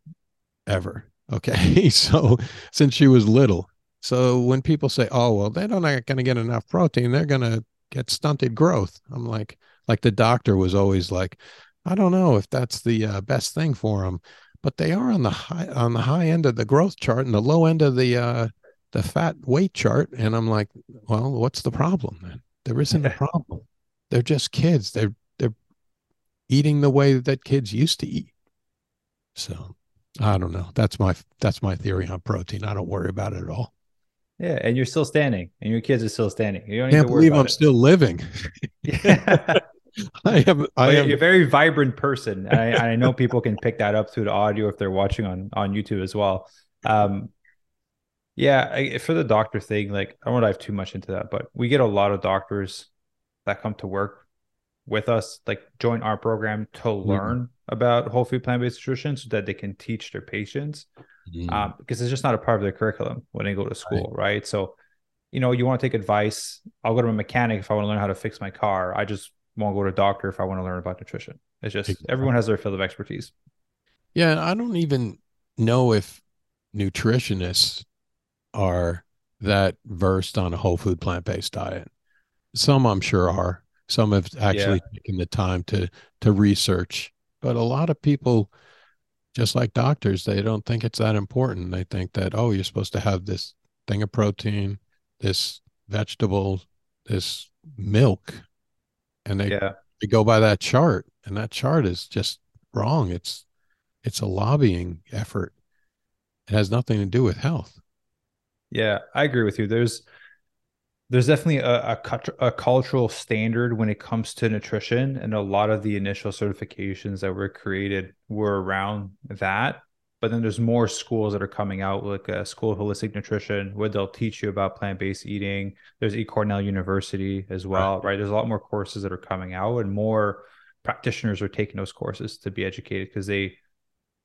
ever. Okay. So since she was little. So when people say, oh, well, they're not going to get enough protein, they're going to get stunted growth. I'm like the doctor was always like, I don't know if that's the best thing for them, but they are on the high end of the growth chart and the low end of the fat weight chart. And I'm like, well, what's the problem then? There isn't a problem. They're just kids. They're eating the way that kids used to eat. So I don't know. That's my theory on protein. I don't worry about it at all. Yeah. And you're still standing and your kids are still standing. You don't need to worry about it. I can't believe I'm still living. I am a very vibrant person. I know people can pick that up through the audio if they're watching on YouTube as well. For the doctor thing, like I won't dive too much into that, but we get a lot of doctors that come to work with us, like join our program to learn about whole food plant-based nutrition so that they can teach their patients. Because it's just not a part of their curriculum when they go to school, right? So, you know, you want to take advice. I'll go to a mechanic if I want to learn how to fix my car. I just won't go to a doctor if I want to learn about nutrition. It's just everyone has their field of expertise. Yeah, and I don't even know if nutritionists are that versed on a whole food plant-based diet. Some I'm sure are. Some have actually taken the time to research. But a lot of people, just like doctors, they don't think it's that important. They think that, oh, you're supposed to have this thing of protein, this vegetable, this milk. And they go by that chart. And that chart is just wrong. It's a lobbying effort. It has nothing to do with health. Yeah, I agree with you. There's definitely a cultural standard when it comes to nutrition, and a lot of the initial certifications that were created were around that. But then there's more schools that are coming out, like a School of Holistic Nutrition, where they'll teach you about plant-based eating. There's eCornell University as well, right? There's a lot more courses that are coming out, and more practitioners are taking those courses to be educated because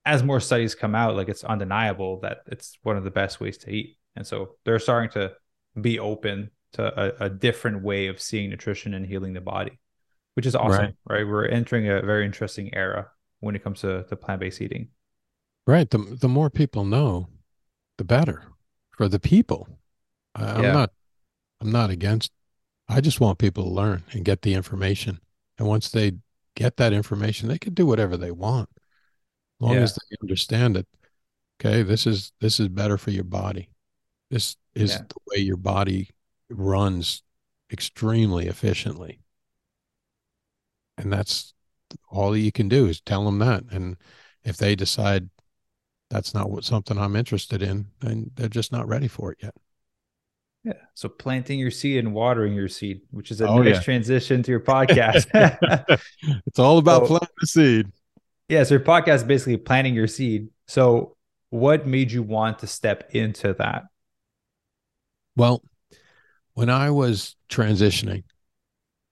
as more studies come out, like it's undeniable that it's one of the best ways to eat. And so they're starting to be open to a different way of seeing nutrition and healing the body, which is awesome, right? We're entering a very interesting era when it comes to plant-based eating. Right. The more people know, the better for the people. I'm not against, I just want people to learn and get the information. And once they get that information, they can do whatever they want. As long as they understand it. Okay. This is better for your body. This is the way your body runs extremely efficiently, and that's all you can do is tell them that. And if they decide that's not something I'm interested in, then they're just not ready for it yet. So planting your seed and watering your seed, which is a nice transition to your podcast. It's all about planting the seed. So your podcast is basically planting your seed. So what made you want to step into that? Well, when I was transitioning,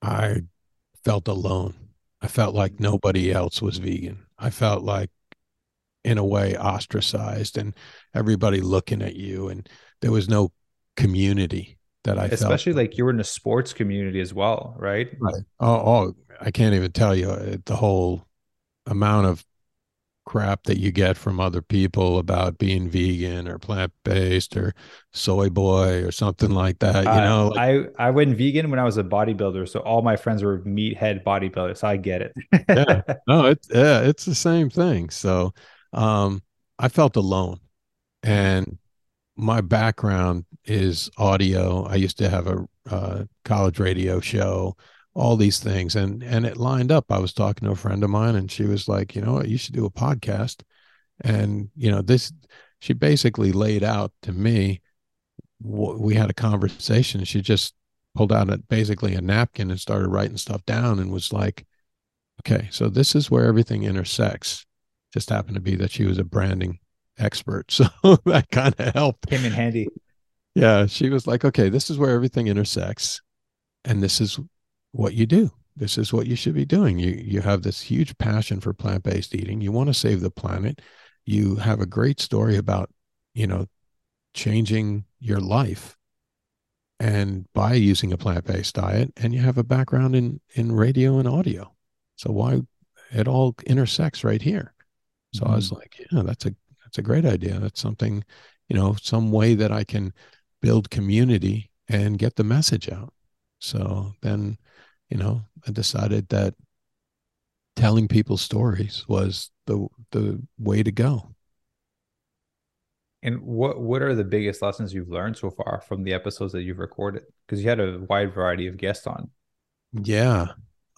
I felt alone. I felt like nobody else was vegan. I felt like, in a way, ostracized and everybody looking at you. And there was no community that I felt. Especially like you were in a sports community as well, right? Right. Oh, I can't even tell you the whole amount of crap that you get from other people about being vegan or plant-based or soy boy or something like that. You know, I went vegan when I was a bodybuilder. So all my friends were meathead bodybuilders. So I get it. Yeah, no, it's the same thing. So, I felt alone, and my background is audio. I used to have a college radio show, all these things. And it lined up. I was talking to a friend of mine, and she was like, you know what, you should do a podcast. And, you know, this, she basically laid out to me, we had a conversation. She just pulled out basically a napkin and started writing stuff down and was like, okay, so this is where everything intersects. Just happened to be that she was a branding expert. So that kind of helped. Came in handy. Yeah. She was like, okay, this is where everything intersects. And this is what you do. This is what you should be doing. You have this huge passion for plant-based eating. You want to save the planet. You have a great story about, you know, changing your life and by using a plant-based diet, and you have a background in radio and audio. So why, it all intersects right here. So I was like, yeah, that's a great idea. That's something, you know, some way that I can build community and get the message out. So then, you know, I decided that telling people stories was the way to go. And what are the biggest lessons you've learned so far from the episodes that you've recorded? Because you had a wide variety of guests on. Yeah.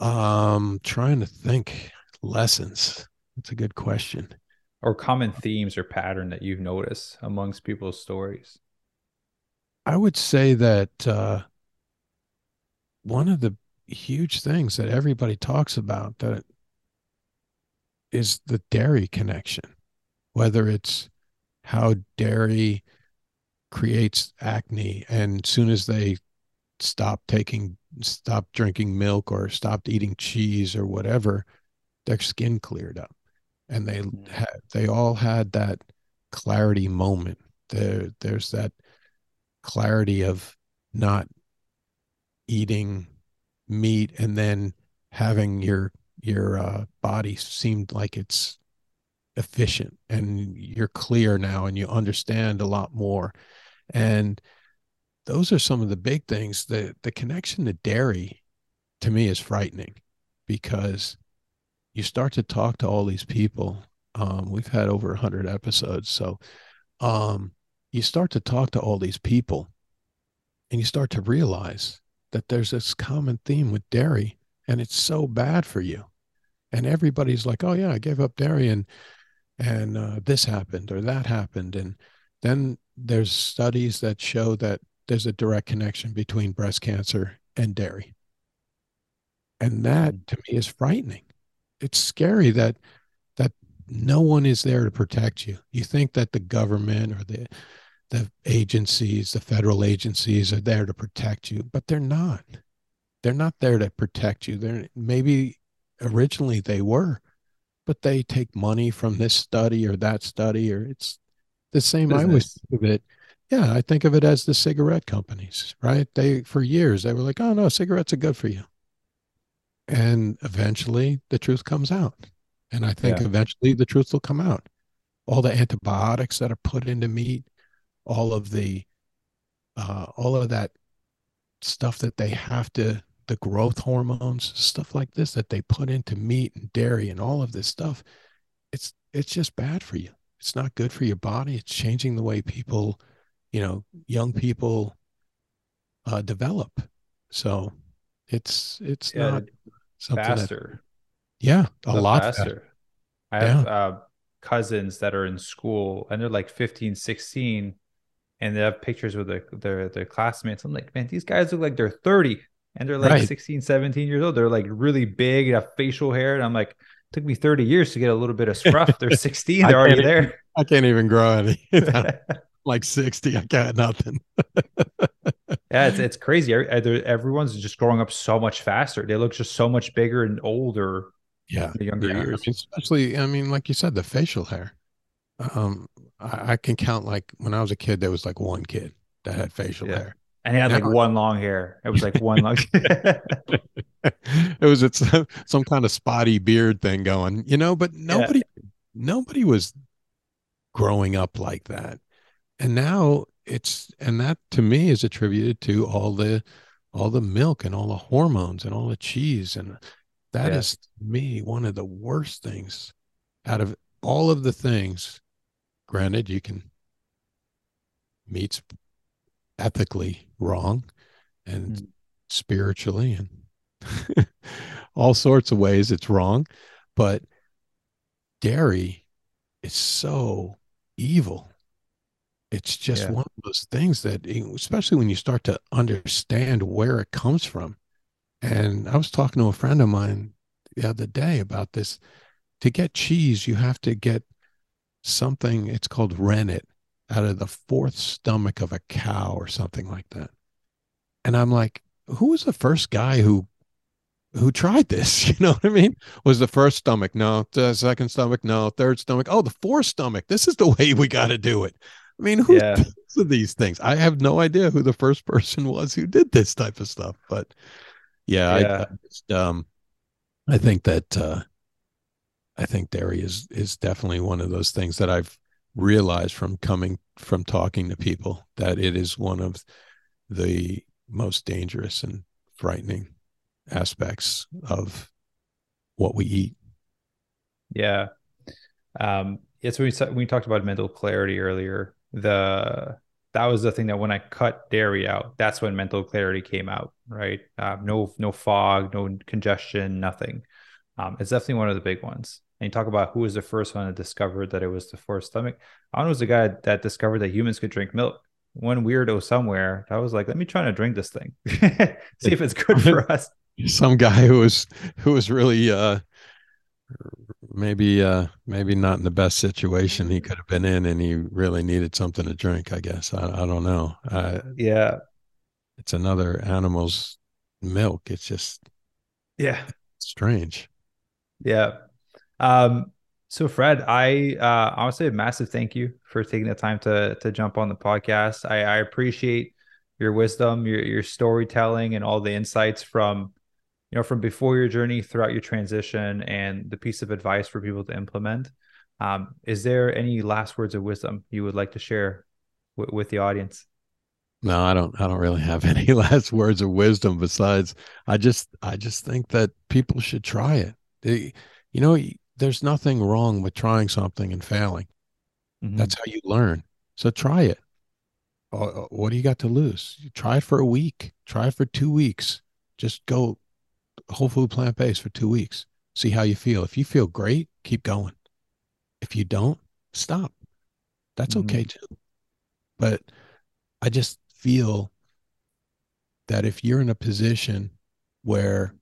Trying to think lessons. That's a good question. Or common themes or pattern that you've noticed amongst people's stories. I would say that, one of the huge things that everybody talks about that is the dairy connection, whether it's how dairy creates acne, and as soon as they stop drinking milk or stopped eating cheese or whatever, their skin cleared up, and they all had that clarity moment. There's that clarity of not eating meat and then having your body seemed like it's efficient, and you're clear now and you understand a lot more. And those are some of the big things. The connection to dairy to me is frightening, because you start to talk to all these people. We've had over 100 episodes. So you start to talk to all these people, and you start to realize that there's this common theme with dairy, and it's so bad for you. And everybody's like, oh yeah, I gave up dairy and this happened or that happened. And then there's studies that show that there's a direct connection between breast cancer and dairy. And that to me is frightening. It's scary that no one is there to protect you. You think that the government or the agencies, the federal agencies are there to protect you, but they're not. They're not there to protect you. Maybe originally they were, but they take money from this study or that study, or it's the same. Business. I always think of it. Yeah, I think of it as the cigarette companies, right? For years, they were like, oh no, cigarettes are good for you. And eventually the truth comes out. And I think eventually the truth will come out. All the antibiotics that are put into meat, all of that stuff that they have to, the growth hormones, stuff like this that they put into meat and dairy and all of this stuff, it's just bad for you. It's not good for your body. It's changing the way people, you know, young people develop. So it's not something faster. A lot faster. I have cousins that are in school, and they're like 15, 16. And they have pictures with their classmates. I'm like, man, these guys look like they're 30 and they're like 16, 17 years old. They're like really big, have facial hair. And I'm like, it took me 30 years to get a little bit of scruff. They're 16. They're already there. I can't even grow any. Like 60. I got nothing. Yeah, it's crazy. Everyone's just growing up so much faster. They look just so much bigger and older. Yeah. The younger years. I mean, especially, like you said, the facial hair. I can count, like when I was a kid, there was like one kid that had facial hair, and he had like one long hair. It was like one long. It's some kind of spotty beard thing going, you know. But nobody, nobody was growing up like that. And now it's, and that to me is attributed to all the milk and all the hormones and all the cheese. And that is to me one of the worst things out of all of the things. Granted, you can, meat's ethically wrong and spiritually and all sorts of ways it's wrong, but dairy is so evil. It's just one of those things that, especially when you start to understand where it comes from. And I was talking to a friend of mine the other day about this. To get cheese, you have to get something, it's called rennet, out of the fourth stomach of a cow or something like that. And I'm like, who was the first guy who tried this? You know what I mean? Was the first stomach? No. The second stomach? No. Third stomach? Oh, the fourth stomach. This is the way we got to do it. I mean, who thinks of these things? I have no idea who the first person was who did this type of stuff. But I think that I think dairy is definitely one of those things that I've realized from talking to people, that it is one of the most dangerous and frightening aspects of what we eat. Yeah. So we talked about mental clarity earlier. That was the thing that when I cut dairy out, that's when mental clarity came out, right? No fog, no congestion, nothing. It's definitely one of the big ones. And you talk about who was the first one that discovered that it was the fourth stomach. I was the guy that discovered that humans could drink milk. One weirdo somewhere, I was like, let me try to drink this thing. See if it's good for us. Some guy who was really maybe not in the best situation he could have been in, and he really needed something to drink, I guess. I don't know. It's another animal's milk. It's just strange. Yeah. So Fred, I want to say a massive thank you for taking the time to jump on the podcast. I appreciate your wisdom, your storytelling, and all the insights from before your journey throughout your transition, and the piece of advice for people to implement. Is there any last words of wisdom you would like to share with the audience? No, I don't really have any last words of wisdom. Besides, I just think that people should try it. There's nothing wrong with trying something and failing. Mm-hmm. That's how you learn. So try it. What do you got to lose? You try it for a week. Try it for 2 weeks. Just go whole food plant-based for 2 weeks. See how you feel. If you feel great, keep going. If you don't, stop. That's okay too. But I just feel that if you're in a position where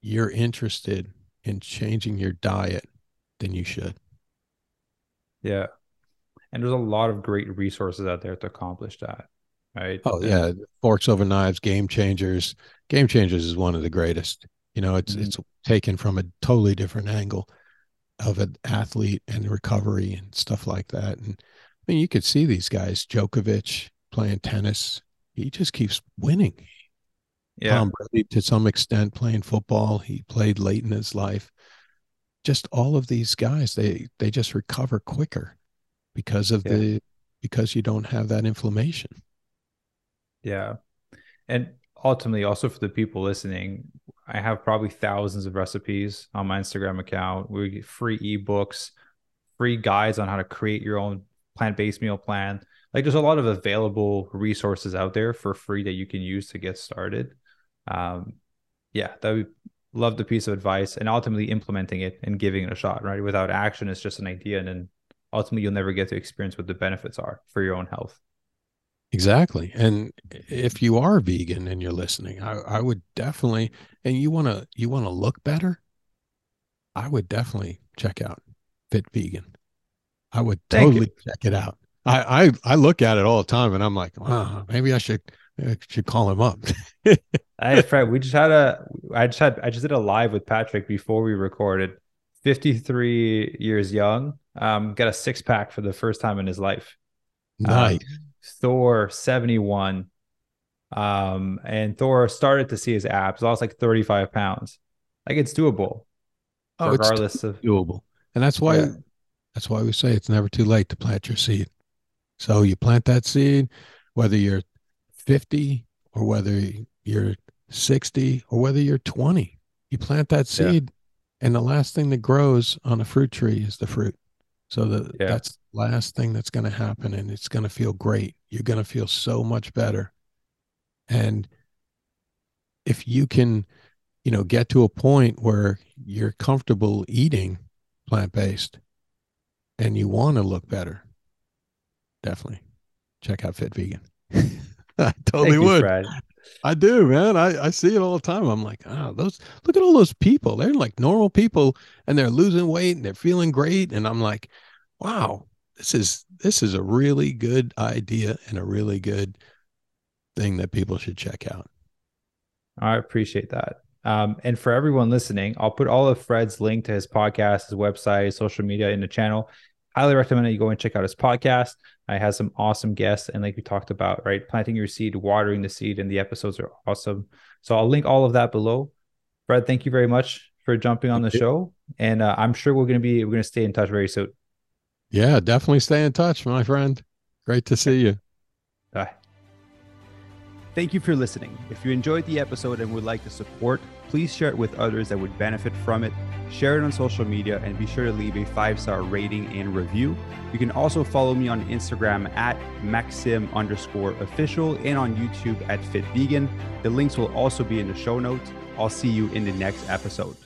you're interested in changing your diet, then you should. Yeah. And there's a lot of great resources out there to accomplish that, right? Oh yeah. Forks Over Knives, Game Changers. Game Changers is one of the greatest. It's taken from a totally different angle of an athlete and recovery and stuff like that. And I mean, you could see these guys, Djokovic playing tennis. He just keeps winning. Yeah. Tom Brady, to some extent, playing football. He played late in his life. Just all of these guys, they just recover quicker because of because you don't have that inflammation. Yeah. And ultimately, also for the people listening, I have probably thousands of recipes on my Instagram account. We get free ebooks, free guides on how to create your own plant-based meal plan. Like, there's a lot of available resources out there for free that you can use to get started. That would love the piece of advice, and ultimately implementing it and giving it a shot, right? Without action, it's just an idea. And then ultimately you'll never get to experience what the benefits are for your own health. Exactly. And if you are vegan and you're listening, I would definitely, and you want to look better, I would definitely check out Fit Vegan. I would totally check it out. I look at it all the time, and I'm like, wow, maybe I should call him up. Hey, Fred, I just did a live with Patrick before we recorded. 53 years young, got a six-pack for the first time in his life. Nice. Thor 71, and Thor started to see his abs. Lost like 35 pounds. Like, it's doable, regardless of doable. And that's why we say it's never too late to plant your seed. So you plant that seed, whether you're 50 or whether you're 60 or whether you're 20, you plant that seed, and the last thing that grows on a fruit tree is the fruit. So that's the last thing that's going to happen, and it's going to feel great. You're going to feel so much better. And if you can, get to a point where you're comfortable eating plant-based and you want to look better, definitely check out Fit Vegan. I totally would. Fred. I do, man. I see it all the time. I'm like, look at all those people. They're like normal people and they're losing weight and they're feeling great. And I'm like, wow, this is a really good idea and a really good thing that people should check out. I appreciate that. And for everyone listening, I'll put all of Fred's link to his podcast, his website, his social media in the channel. Highly recommend that you go and check out his podcast. I had some awesome guests, and like we talked about, right? Planting your seed, watering the seed, and the episodes are awesome. So I'll link all of that below. Fred, thank you very much for jumping on the show. And I'm sure we're going to stay in touch very soon. Yeah, definitely stay in touch, my friend. Great to see you. Bye. Thank you for listening. If you enjoyed the episode and would like to support, please share it with others that would benefit from it. Share it on social media and be sure to leave a 5-star rating and review. You can also follow me on Instagram at Maxim_official and on YouTube at Fit Vegan. The links will also be in the show notes. I'll see you in the next episode.